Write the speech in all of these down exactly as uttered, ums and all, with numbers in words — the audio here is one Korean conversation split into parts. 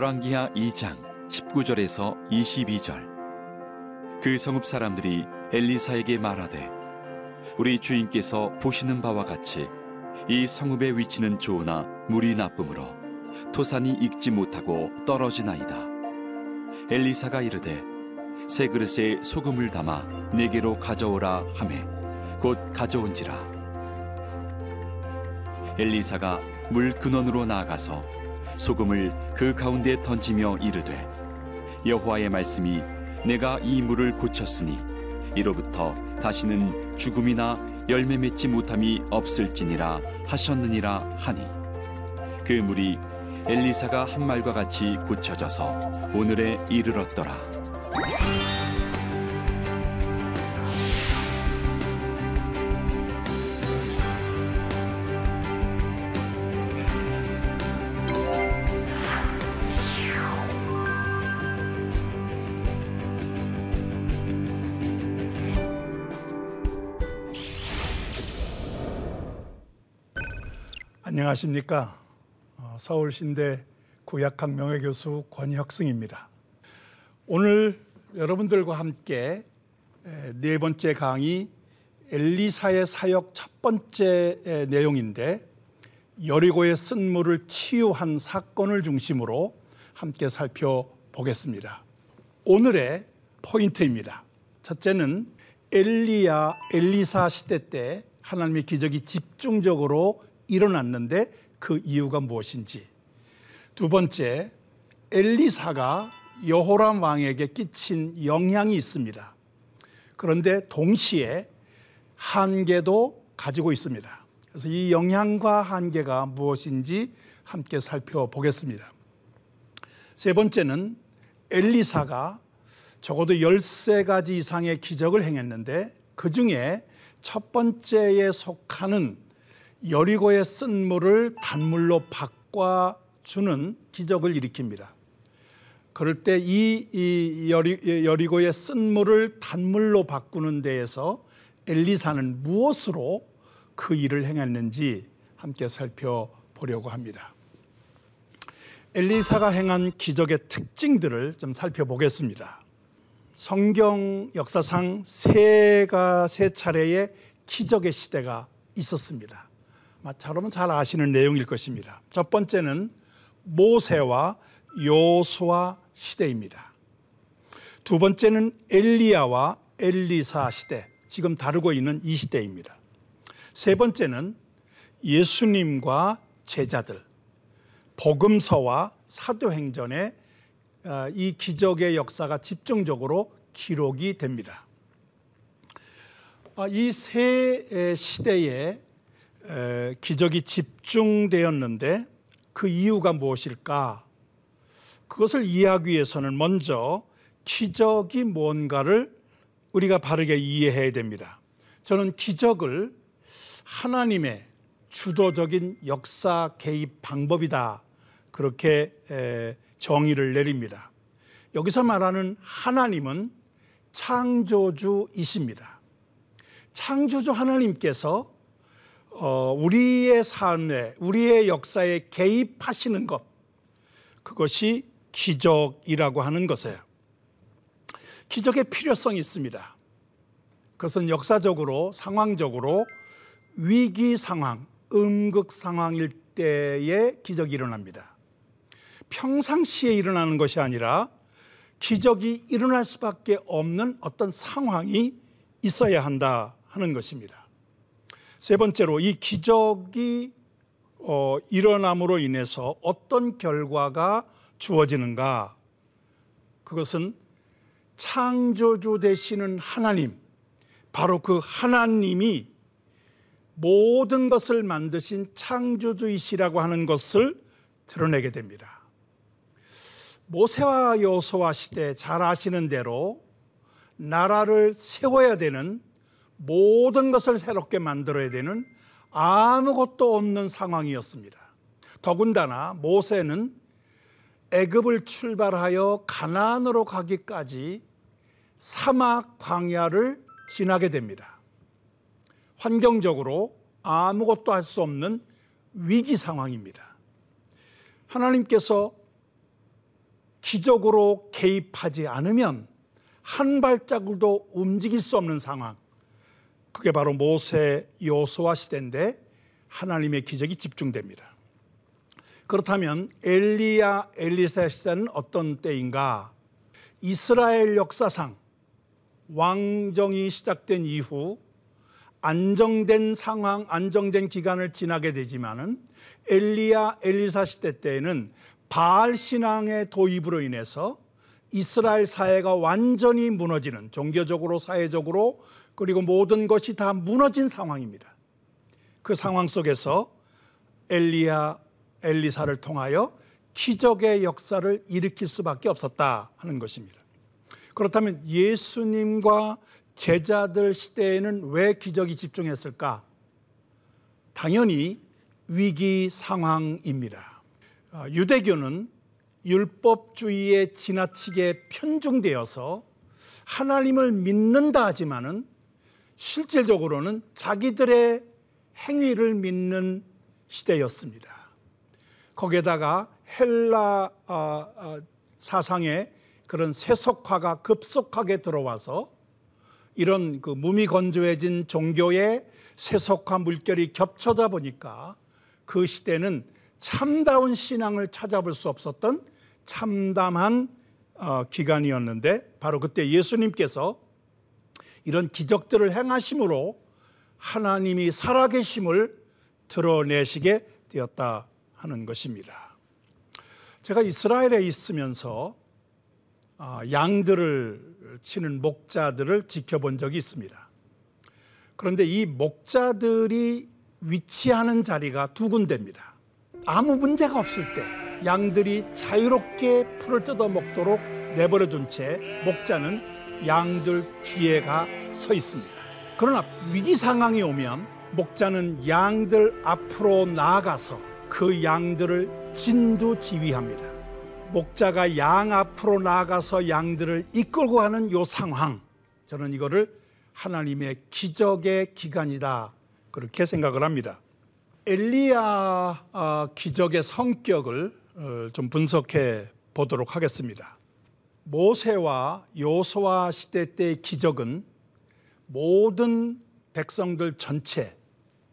열왕기하 이 장 십구 절에서 이십이 절. 그 성읍 사람들이 엘리사에게 말하되 우리 주인께서 보시는 바와 같이 이 성읍의 위치는 좋으나 물이 나쁨으로 토산이 익지 못하고 떨어지나이다. 엘리사가 이르되 세 그릇에 소금을 담아 내게로 가져오라 하매 곧 가져온지라. 엘리사가 물 근원으로 나아가서 소금을 그 가운데 던지며 이르되 여호와의 말씀이 내가 이 물을 고쳤으니 이로부터 다시는 죽음이나 열매 맺지 못함이 없을지니라 하셨느니라 하니 그 물이 엘리사가 한 말과 같이 고쳐져서 오늘에 이르렀더라. 안녕하십니까. 서울신대 구약학 명예교수 권혁승입니다. 오늘 여러분들과 함께 네 번째 강의 엘리사의 사역 첫 번째 내용인데 여리고의 쓴물을 치유한 사건을 중심으로 함께 살펴보겠습니다. 오늘의 포인트입니다. 첫째는 엘리야, 엘리사 시대 때 하나님의 기적이 집중적으로 일어났는데 그 이유가 무엇인지. 두 번째, 엘리사가 여호람 왕에게 끼친 영향이 있습니다. 그런데 동시에 한계도 가지고 있습니다. 그래서 이 영향과 한계가 무엇인지 함께 살펴보겠습니다. 세 번째는 엘리사가 적어도 열세 가지 이상의 기적을 행했는데 그 중에 첫 번째에 속하는 여리고의 쓴물을 단물로 바꿔주는 기적을 일으킵니다. 그럴 때 이 이 여리, 여리고의 쓴물을 단물로 바꾸는 데에서 엘리사는 무엇으로 그 일을 행했는지 함께 살펴보려고 합니다. 엘리사가 행한 기적의 특징들을 좀 살펴보겠습니다. 성경 역사상 세가 세 차례의 기적의 시대가 있었습니다. 여러분 잘 아시는 내용일 것입니다. 첫 번째는 모세와 요수아 시대입니다. 두 번째는 엘리야와 엘리사 시대, 지금 다루고 있는 이 시대입니다. 세 번째는 예수님과 제자들, 복음서와 사도행전의 이 기적의 역사가 집중적으로 기록이 됩니다. 이 세 시대에 기적이 집중되었는데 그 이유가 무엇일까? 그것을 이해하기 위해서는 먼저 기적이 뭔가를 우리가 바르게 이해해야 됩니다. 저는 기적을 하나님의 주도적인 역사 개입 방법이다, 그렇게 정의를 내립니다. 여기서 말하는 하나님은 창조주이십니다. 창조주 하나님께서 어, 우리의 삶에, 우리의 역사에 개입하시는 것, 그것이 기적이라고 하는 것이에요. 기적의 필요성이 있습니다. 그것은 역사적으로, 상황적으로 위기 상황, 음극 상황일 때에 기적이 일어납니다. 평상시에 일어나는 것이 아니라 기적이 일어날 수밖에 없는 어떤 상황이 있어야 한다 하는 것입니다. 세 번째로 이 기적이 어, 일어남으로 인해서 어떤 결과가 주어지는가? 그것은 창조주 되시는 하나님, 바로 그 하나님이 모든 것을 만드신 창조주이시라고 하는 것을 드러내게 됩니다. 모세와 여호수아 시대 잘 아시는 대로 나라를 세워야 되는, 모든 것을 새롭게 만들어야 되는 아무것도 없는 상황이었습니다. 더군다나 모세는 애굽을 출발하여 가나안으로 가기까지 사막 광야를 지나게 됩니다. 환경적으로 아무것도 할 수 없는 위기 상황입니다. 하나님께서 기적으로 개입하지 않으면 한 발자국도 움직일 수 없는 상황, 그게 바로 모세 요수아 시대인데 하나님의 기적이 집중됩니다. 그렇다면 엘리야 엘리사 시대는 어떤 때인가? 이스라엘 역사상 왕정이 시작된 이후 안정된 상황, 안정된 기간을 지나게 되지만은 엘리야 엘리사 시대 때에는 바알 신앙의 도입으로 인해서 이스라엘 사회가 완전히 무너지는, 종교적으로 사회적으로 그리고 모든 것이 다 무너진 상황입니다. 그 상황 속에서 엘리야 엘리사를 통하여 기적의 역사를 일으킬 수밖에 없었다 하는 것입니다. 그렇다면 예수님과 제자들 시대에는 왜 기적이 집중했을까? 당연히 위기 상황입니다. 유대교는 율법주의에 지나치게 편중되어서 하나님을 믿는다 하지만은 실질적으로는 자기들의 행위를 믿는 시대였습니다. 거기에다가 헬라 사상의 그런 세속화가 급속하게 들어와서 이런 그 몸이 건조해진 종교의 세속화 물결이 겹쳐다 보니까 그 시대는 참다운 신앙을 찾아볼 수 없었던 참담한 기간이었는데, 바로 그때 예수님께서 이런 기적들을 행하심으로 하나님이 살아계심을 드러내시게 되었다 하는 것입니다. 제가 이스라엘에 있으면서 양들을 치는 목자들을 지켜본 적이 있습니다. 그런데 이 목자들이 위치하는 자리가 두 군데입니다. 아무 문제가 없을 때 양들이 자유롭게 풀을 뜯어 먹도록 내버려 둔 채 목자는 양들 뒤에 가 서 있습니다. 그러나 위기 상황이 오면 목자는 양들 앞으로 나아가서 그 양들을 진두지휘합니다. 목자가 양 앞으로 나아가서 양들을 이끌고 가는 이 상황, 저는 이거를 하나님의 기적의 기간이다 그렇게 생각을 합니다. 엘리야 기적의 성격을 좀 분석해 보도록 하겠습니다. 모세와 요수아 시대 때의 기적은 모든 백성들 전체,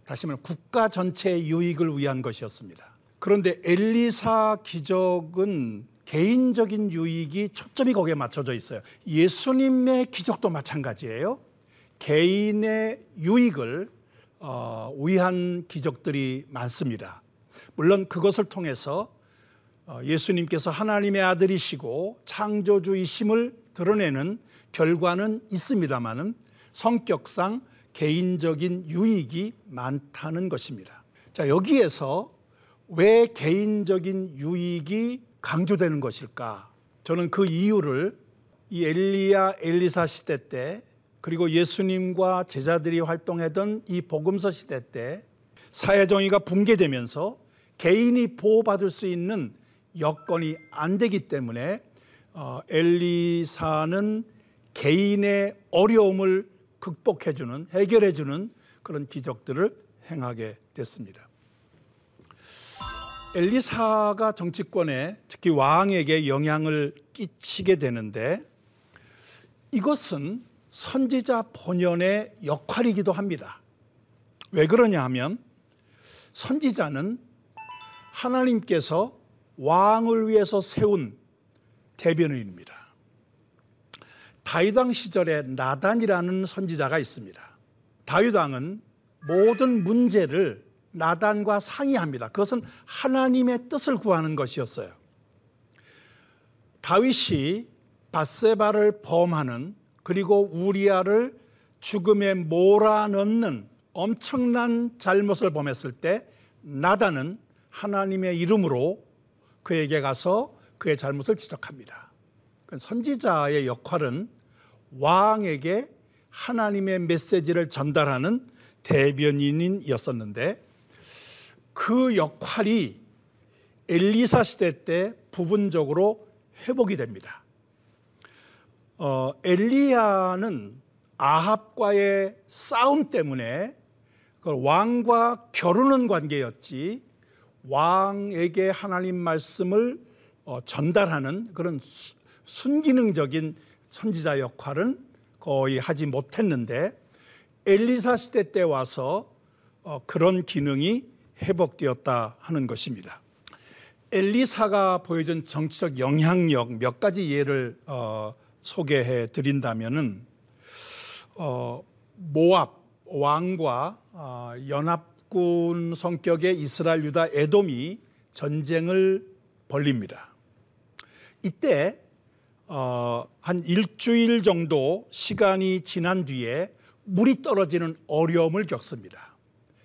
다시 말하면 국가 전체의 유익을 위한 것이었습니다. 그런데 엘리사 기적은 개인적인 유익이 초점이 거기에 맞춰져 있어요. 예수님의 기적도 마찬가지예요. 개인의 유익을 어, 위한 기적들이 많습니다. 물론 그것을 통해서 예수님께서 하나님의 아들이시고 창조주이심을 드러내는 결과는 있습니다만은 성격상 개인적인 유익이 많다는 것입니다. 자, 여기에서 왜 개인적인 유익이 강조되는 것일까? 저는 그 이유를 이 엘리야 엘리사 시대 때, 그리고 예수님과 제자들이 활동하던 이 복음서 시대 때 사회정의가 붕괴되면서 개인이 보호받을 수 있는 여건이 안 되기 때문에 어, 엘리사는 개인의 어려움을 극복해주는, 해결해주는 그런 기적들을 행하게 됐습니다. 엘리사가 정치권에, 특히 왕에게 영향을 끼치게 되는데 이것은 선지자 본연의 역할이기도 합니다. 왜 그러냐 하면 선지자는 하나님께서 왕을 위해서 세운 대변인입니다. 다윗 왕 시절에 나단이라는 선지자가 있습니다. 다윗 왕은 모든 문제를 나단과 상의합니다. 그것은 하나님의 뜻을 구하는 것이었어요. 다윗이 밧세바를 범하는, 그리고 우리아를 죽음에 몰아넣는 엄청난 잘못을 범했을 때 나단은 하나님의 이름으로 그에게 가서 그의 잘못을 지적합니다. 선지자의 역할은 왕에게 하나님의 메시지를 전달하는 대변인이었었는데 그 역할이 엘리사 시대 때 부분적으로 회복이 됩니다. 어, 엘리야는 아합과의 싸움 때문에 왕과 겨루는 관계였지 왕에게 하나님 말씀을 전달하는 그런 순기능적인 선지자 역할은 거의 하지 못했는데, 엘리사 시대 때 와서 그런 기능이 회복되었다 하는 것입니다. 엘리사가 보여준 정치적 영향력 몇 가지 예를 어, 소개해 드린다면은 어, 모압 왕과 어, 연합군 성격의 이스라엘 유다 에돔이 전쟁을 벌립니다. 이때 어, 한 일주일 정도 시간이 지난 뒤에 물이 떨어지는 어려움을 겪습니다.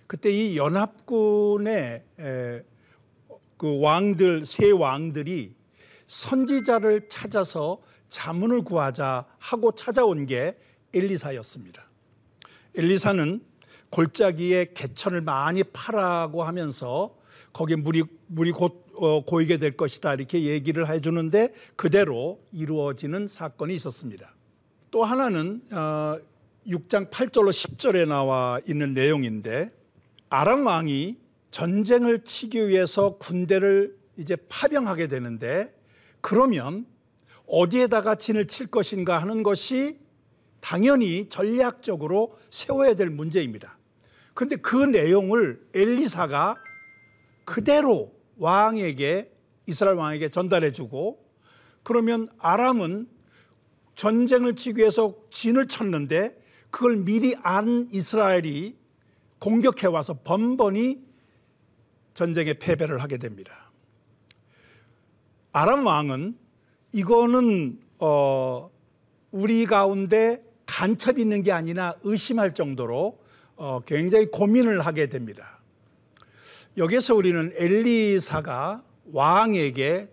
그때 이 연합군의 에, 그 왕들, 세 왕들이 선지자를 찾아서 자문을 구하자 하고 찾아온 게 엘리사였습니다. 엘리사는 골짜기에 개천을 많이 파라고 하면서 거기에 물이, 물이 곧 어, 고이게 될 것이다 이렇게 얘기를 해주는데 그대로 이루어지는 사건이 있었습니다. 또 하나는 어, 육 장 팔 절로 십 절에 나와 있는 내용인데, 아람 왕이 전쟁을 치기 위해서 군대를 이제 파병하게 되는데, 그러면 어디에다가 진을 칠 것인가 하는 것이 당연히 전략적으로 세워야 될 문제입니다. 그런데 그 내용을 엘리사가 그대로 왕에게, 이스라엘 왕에게 전달해주고, 그러면 아람은 전쟁을 치기 위해서 진을 쳤는데 그걸 미리 안 이스라엘이 공격해와서 번번이 전쟁에 패배를 하게 됩니다. 아람 왕은 이거는 어, 우리 가운데 간첩이 있는 게 아니나 의심할 정도로 어, 굉장히 고민을 하게 됩니다. 여기에서 우리는 엘리사가 왕에게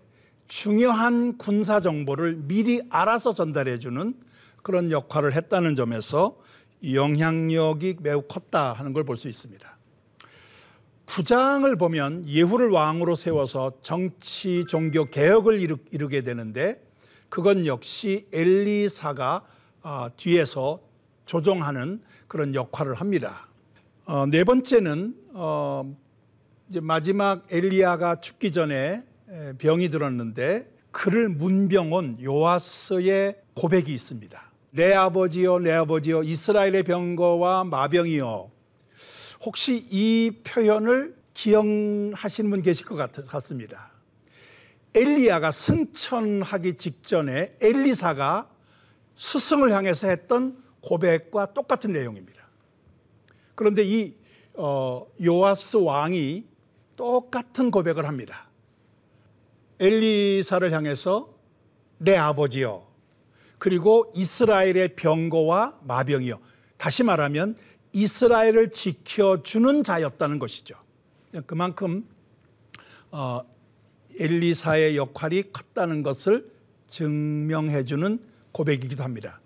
중요한 군사 정보를 미리 알아서 전달해주는 그런 역할을 했다는 점에서 영향력이 매우 컸다 하는 걸 볼 수 있습니다. 구 장을 보면 예후를 왕으로 세워서 정치, 종교 개혁을 이루, 이루게 되는데, 그건 역시 엘리사가 어, 뒤에서 조종하는 그런 역할을 합니다. 어, 네 번째는 어, 이제 마지막 엘리야가 죽기 전에 병이 들었는데 그를 문병 온 요아스의 고백이 있습니다. 내 아버지여, 내 아버지여, 이스라엘의 병거와 마병이여. 혹시 이 표현을 기억하시는 분 계실 것 같습니다. 엘리야가 승천하기 직전에 엘리사가 스승을 향해서 했던 고백과 똑같은 내용입니다. 그런데 이 요아스 왕이 똑같은 고백을 합니다. 엘리사를 향해서 내 아버지여, 그리고 이스라엘의 병거와 마병이여. 다시 말하면 이스라엘을 지켜주는 자였다는 것이죠. 그만큼 어, 엘리사의 역할이 컸다는 것을 증명해주는 고백이기도 합니다.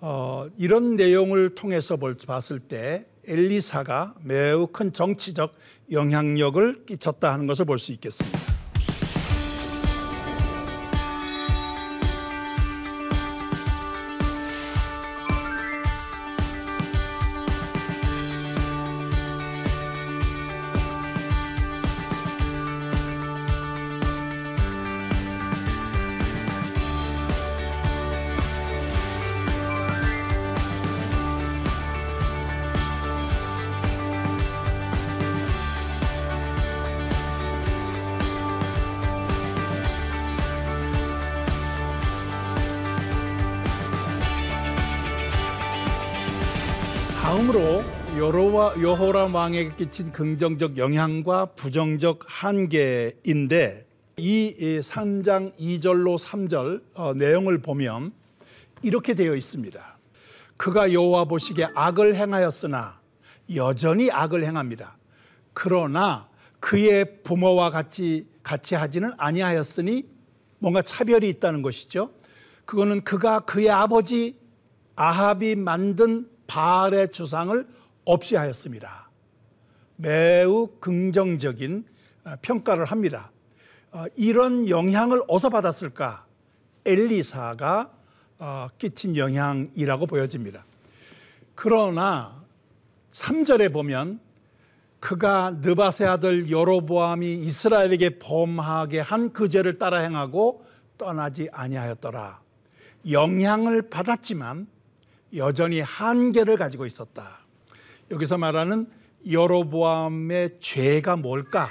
어, 이런 내용을 통해서 볼, 봤을 때 엘리사가 매우 큰 정치적 영향력을 끼쳤다 하는 것을 볼 수 있겠습니다. 다음으로 여호람 왕에게 끼친 긍정적 영향과 부정적 한계인데, 이 삼 장 이 절로 삼 절 어, 내용을 보면 이렇게 되어 있습니다. 그가 여호와 보시기에 악을 행하였으나, 여전히 악을 행합니다. 그러나 그의 부모와 같이, 같이 하지는 아니하였으니 뭔가 차별이 있다는 것이죠. 그거는 그가 그의 아버지 아합이 만든 바알의 주상을 없이 하였습니다. 매우 긍정적인 평가를 합니다. 이런 영향을 어디서 받았을까? 엘리사가 끼친 영향이라고 보여집니다. 그러나 삼 절에 보면 그가 느밧의 아들 여로보암이 이스라엘에게 범하게 한 그 죄를 따라 행하고 떠나지 아니하였더라. 영향을 받았지만 여전히 한계를 가지고 있었다. 여기서 말하는 여로보암의 죄가 뭘까?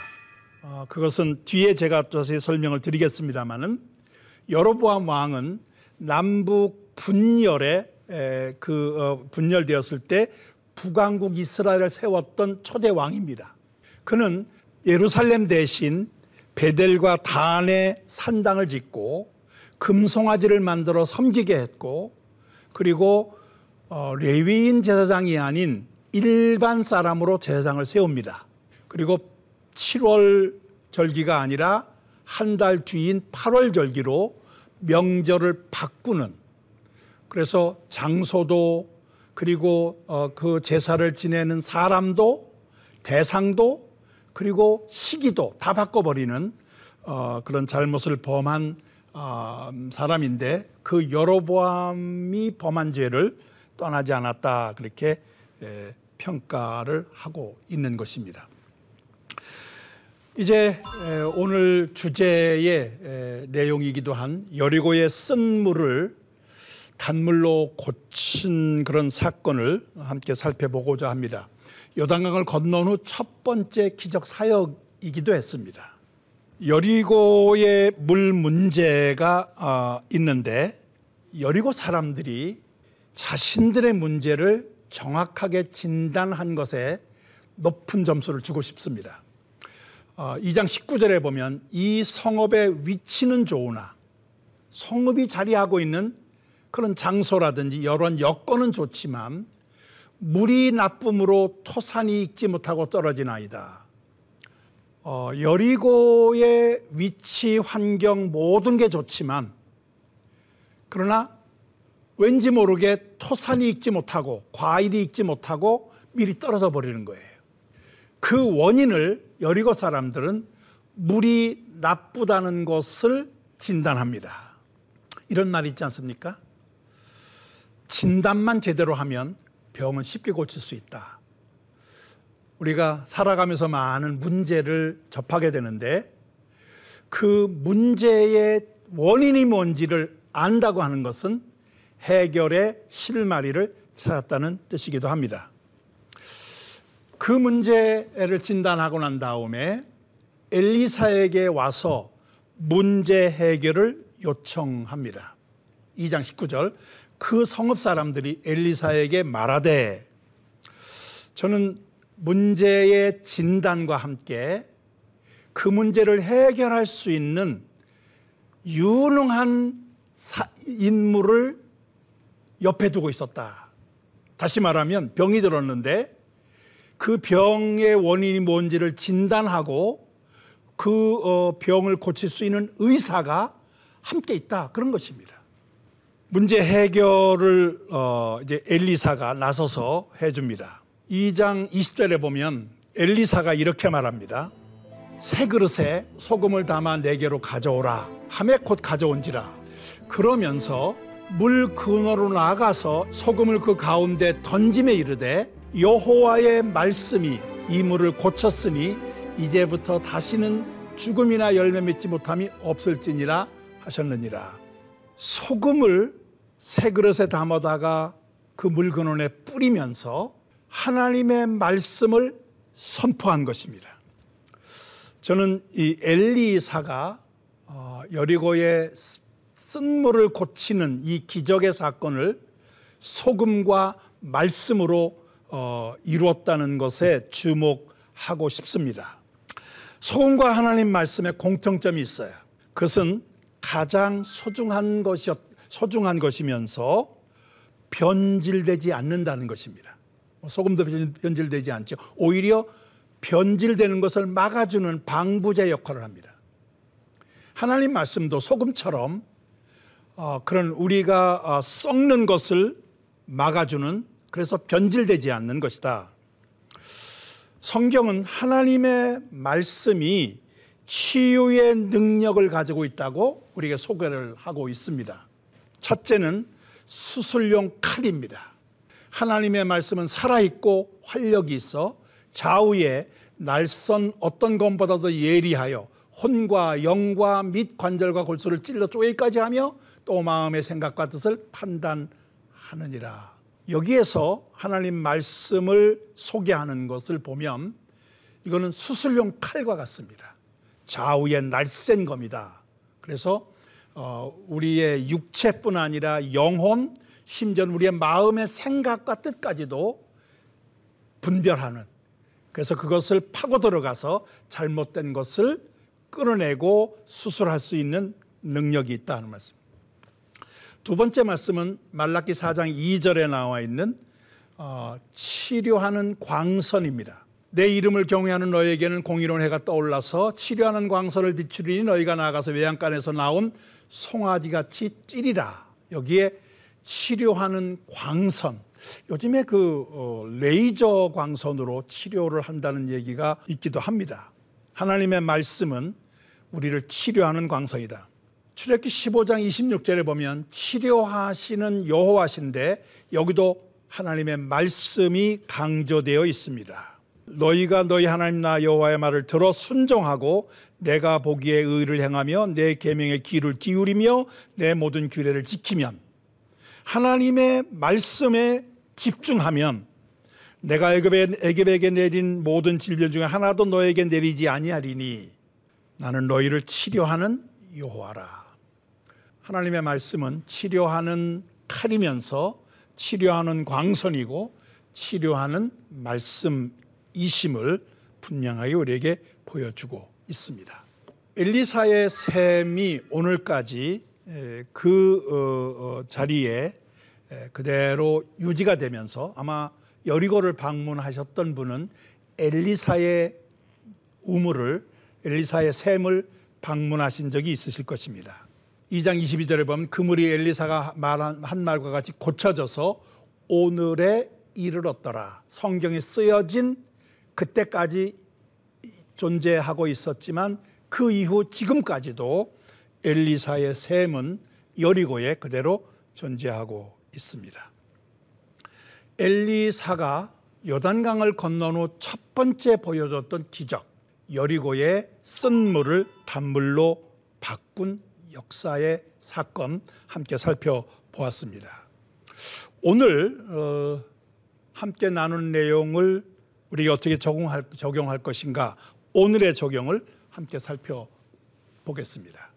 어, 그것은 뒤에 제가 자세히 설명을 드리겠습니다마는, 여로보암 왕은 남북 분열에 에, 그 어, 분열되었을 때 북왕국 이스라엘을 세웠던 초대 왕입니다. 그는 예루살렘 대신 베델과 단에 산당을 짓고 금송아지를 만들어 섬기게 했고, 그리고 어, 레위인 제사장이 아닌 일반 사람으로 제사장을 세웁니다. 그리고 칠월 절기가 아니라 한 달 뒤인 팔월 절기로 명절을 바꾸는, 그래서 장소도 그리고 어, 그 제사를 지내는 사람도 대상도 그리고 시기도 다 바꿔버리는 어, 그런 잘못을 범한 어, 사람인데, 그 여로보암이 범한 죄를 떠나지 않았다, 그렇게 에, 평가를 하고 있는 것입니다. 이제 에, 오늘 주제의 에, 내용이기도 한 여리고의 쓴물을 단물로 고친 그런 사건을 함께 살펴보고자 합니다. 요단강을 건너온 후 첫 번째 기적 사역이기도 했습니다. 여리고의 물 문제가 있는데, 여리고 사람들이 자신들의 문제를 정확하게 진단한 것에 높은 점수를 주고 싶습니다. 이 장 십구 절에 보면, 이 성읍의 위치는 좋으나 성읍이 자리하고 있는 그런 장소라든지 여러 여건은 좋지만 물이 나쁨으로 토산이 익지 못하고 떨어지나이다. 어, 여리고의 위치, 환경 모든 게 좋지만 그러나 왠지 모르게 토산이 익지 못하고 과일이 익지 못하고 밀이 떨어져 버리는 거예요. 그 원인을 여리고 사람들은 물이 나쁘다는 것을 진단합니다. 이런 날 있지 않습니까? 진단만 제대로 하면 병은 쉽게 고칠 수 있다. 우리가 살아가면서 많은 문제를 접하게 되는데 그 문제의 원인이 뭔지를 안다고 하는 것은 해결의 실마리를 찾았다는 뜻이기도 합니다. 그 문제를 진단하고 난 다음에 엘리사에게 와서 문제 해결을 요청합니다. 이 장 십구 절, 그 성읍 사람들이 엘리사에게 말하되. 저는 문제의 진단과 함께 그 문제를 해결할 수 있는 유능한 인물을 옆에 두고 있었다. 다시 말하면 병이 들었는데 그 병의 원인이 뭔지를 진단하고 그 병을 고칠 수 있는 의사가 함께 있다, 그런 것입니다. 문제 해결을 어, 이제 엘리사가 나서서 해줍니다. 이 장 이십 절에 보면 엘리사가 이렇게 말합니다. 세 그릇에 소금을 담아 네 개로 가져오라 하매 곧 가져온지라. 그러면서 물 근원으로 나가서 소금을 그 가운데 던지며 이르되, 여호와의 말씀이 이 물을 고쳤으니 이제부터 다시는 죽음이나 열매 맺지 못함이 없을지니라 하셨느니라. 소금을 세 그릇에 담아다가 그 물 근원에 뿌리면서 하나님의 말씀을 선포한 것입니다. 저는 이 엘리사가 여리고의 쓴물을 고치는 이 기적의 사건을 소금과 말씀으로 이루었다는 것에 주목하고 싶습니다. 소금과 하나님 말씀의 공통점이 있어요. 그것은 가장 소중한 것이었, 소중한 것이면서 변질되지 않는다는 것입니다. 소금도 변질되지 않죠. 오히려 변질되는 것을 막아주는 방부제 역할을 합니다. 하나님 말씀도 소금처럼 어, 그런 우리가 어, 썩는 것을 막아주는, 그래서 변질되지 않는 것이다. 성경은 하나님의 말씀이 치유의 능력을 가지고 있다고 우리에게 소개를 하고 있습니다. 첫째는 수술용 칼입니다. 하나님의 말씀은 살아있고 활력이 있어 좌우에 날선 어떤 것보다도 예리하여 혼과 영과 및 관절과 골수를 찔러 쪼개기까지 하며 또 마음의 생각과 뜻을 판단하느니라. 여기에서 하나님 말씀을 소개하는 것을 보면 이거는 수술용 칼과 같습니다. 좌우에 날쌘 겁니다. 그래서 우리의 육체뿐 아니라 영혼, 심지어 우리의 마음의 생각과 뜻까지도 분별하는, 그래서 그것을 파고 들어가서 잘못된 것을 끊어내고 수술할 수 있는 능력이 있다는 말씀. 두 번째 말씀은 말락기 사 장 이 절에 나와 있는 어, 치료하는 광선입니다. 내 이름을 경외하는 너에게는 공의로운 해가 떠올라서 치료하는 광선을 비추리니 너희가 나아가서 외양간에서 나온 송아지같이 뛰리라. 여기에 치료하는 광선, 요즘에 그 어, 레이저 광선으로 치료를 한다는 얘기가 있기도 합니다. 하나님의 말씀은 우리를 치료하는 광선이다. 출애굽기 십오 장 이십육 절에 보면 치료하시는 여호와신데 여기도 하나님의 말씀이 강조되어 있습니다. 너희가 너희 하나님 나 여호와의 말을 들어 순종하고 내가 보기에 의를 행하며 내 계명에 귀를 기울이며 내 모든 규례를 지키면, 하나님의 말씀에 집중하면 내가 애굽에게 내린 모든 질병 중에 하나도 너에게 내리지 아니하리니 나는 너희를 치료하는 여호와라. 하나님의 말씀은 치료하는 칼이면서 치료하는 광선이고 치료하는 말씀이심을 분명하게 우리에게 보여주고 있습니다. 엘리사의 셈이 오늘까지 그 자리에 그대로 유지가 되면서, 아마 여리고를 방문하셨던 분은 엘리사의 우물을, 엘리사의 셈을 방문하신 적이 있으실 것입니다. 이 장 이십이 절에 보면 그물이 엘리사가 말한 한 말과 같이 고쳐져서 오늘에 이르렀더라. 성경이 쓰여진 그때까지 존재하고 있었지만 그 이후 지금까지도 엘리사의 셈은 여리고에 그대로 존재하고 있습니다. 엘리사가 요단강을 건넌 후 첫 번째 보여줬던 기적, 여리고의 쓴 물을 단물로 바꾼 역사의 사건 함께 살펴보았습니다. 오늘 어, 함께 나눈 내용을 우리가 어떻게 적용할, 적용할 것인가, 오늘의 적용을 함께 살펴보겠습니다.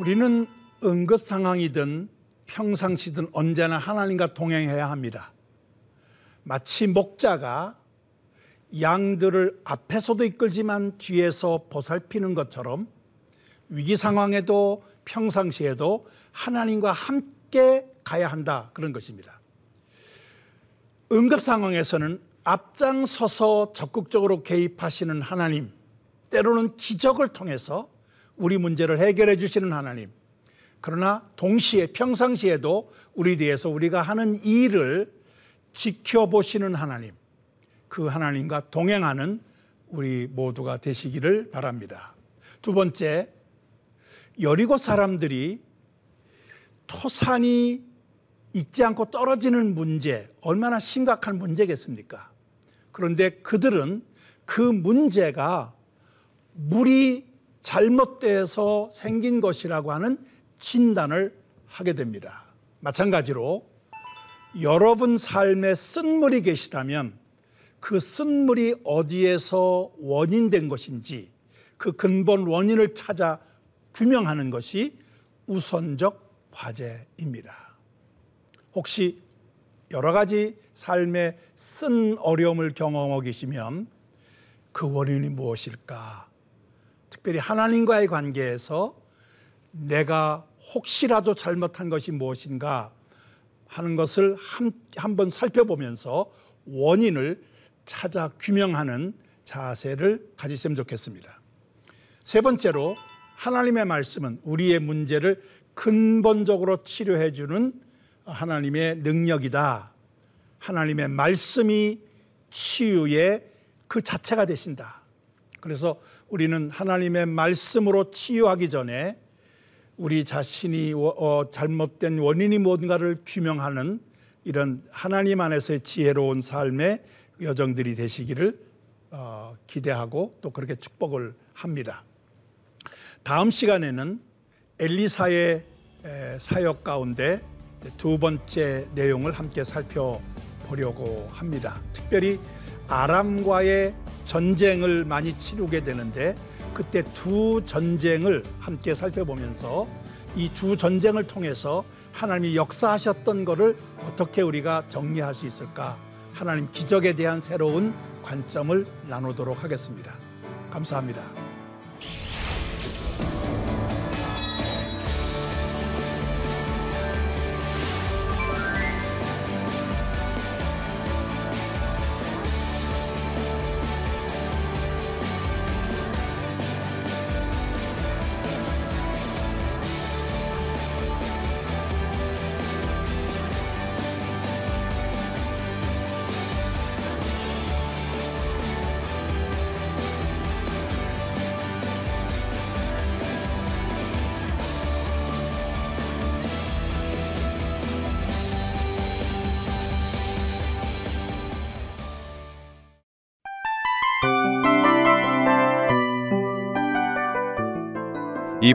우리는 응급 상황이든 평상시든 언제나 하나님과 동행해야 합니다. 마치 목자가 양들을 앞에서도 이끌지만 뒤에서 보살피는 것처럼 위기 상황에도 평상시에도 하나님과 함께 가야 한다, 그런 것입니다. 응급 상황에서는 앞장서서 적극적으로 개입하시는 하나님, 때로는 기적을 통해서 우리 문제를 해결해 주시는 하나님, 그러나 동시에 평상시에도 우리 뒤에서 우리가 하는 일을 지켜보시는 하나님, 그 하나님과 동행하는 우리 모두가 되시기를 바랍니다. 두 번째, 여리고 사람들이 토산이 익지 않고 떨어지는 문제, 얼마나 심각한 문제겠습니까? 그런데 그들은 그 문제가 물이 잘못돼서 생긴 것이라고 하는 진단을 하게 됩니다. 마찬가지로 여러분 삶에 쓴물이 계시다면 그 쓴물이 어디에서 원인된 것인지 그 근본 원인을 찾아 규명하는 것이 우선적 과제입니다. 혹시 여러 가지 삶의 쓴 어려움을 경험하고 계시면 그 원인이 무엇일까? 특별히 하나님과의 관계에서 내가 혹시라도 잘못한 것이 무엇인가 하는 것을 한번 살펴보면서 원인을 찾아 규명하는 자세를 가지시면 좋겠습니다. 세 번째로, 하나님의 말씀은 우리의 문제를 근본적으로 치료해 주는 하나님의 능력이다. 하나님의 말씀이 치유의 그 자체가 되신다. 그래서 우리는 하나님의 말씀으로 치유하기 전에 우리 자신이 잘못된 원인이 뭔가를 규명하는 이런 하나님 안에서의 지혜로운 삶의 여정들이 되시기를 기대하고 또 그렇게 축복을 합니다. 다음 시간에는 엘리사의 사역 가운데 두 번째 내용을 함께 살펴보려고 합니다. 특별히 아람과의 전쟁을 많이 치르게 되는데 그때 두 전쟁을 함께 살펴보면서 이 두 전쟁을 통해서 하나님이 역사하셨던 것을 어떻게 우리가 정리할 수 있을까, 하나님 기적에 대한 새로운 관점을 나누도록 하겠습니다. 감사합니다. 이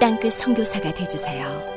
땅끝 선교사가 되어주세요.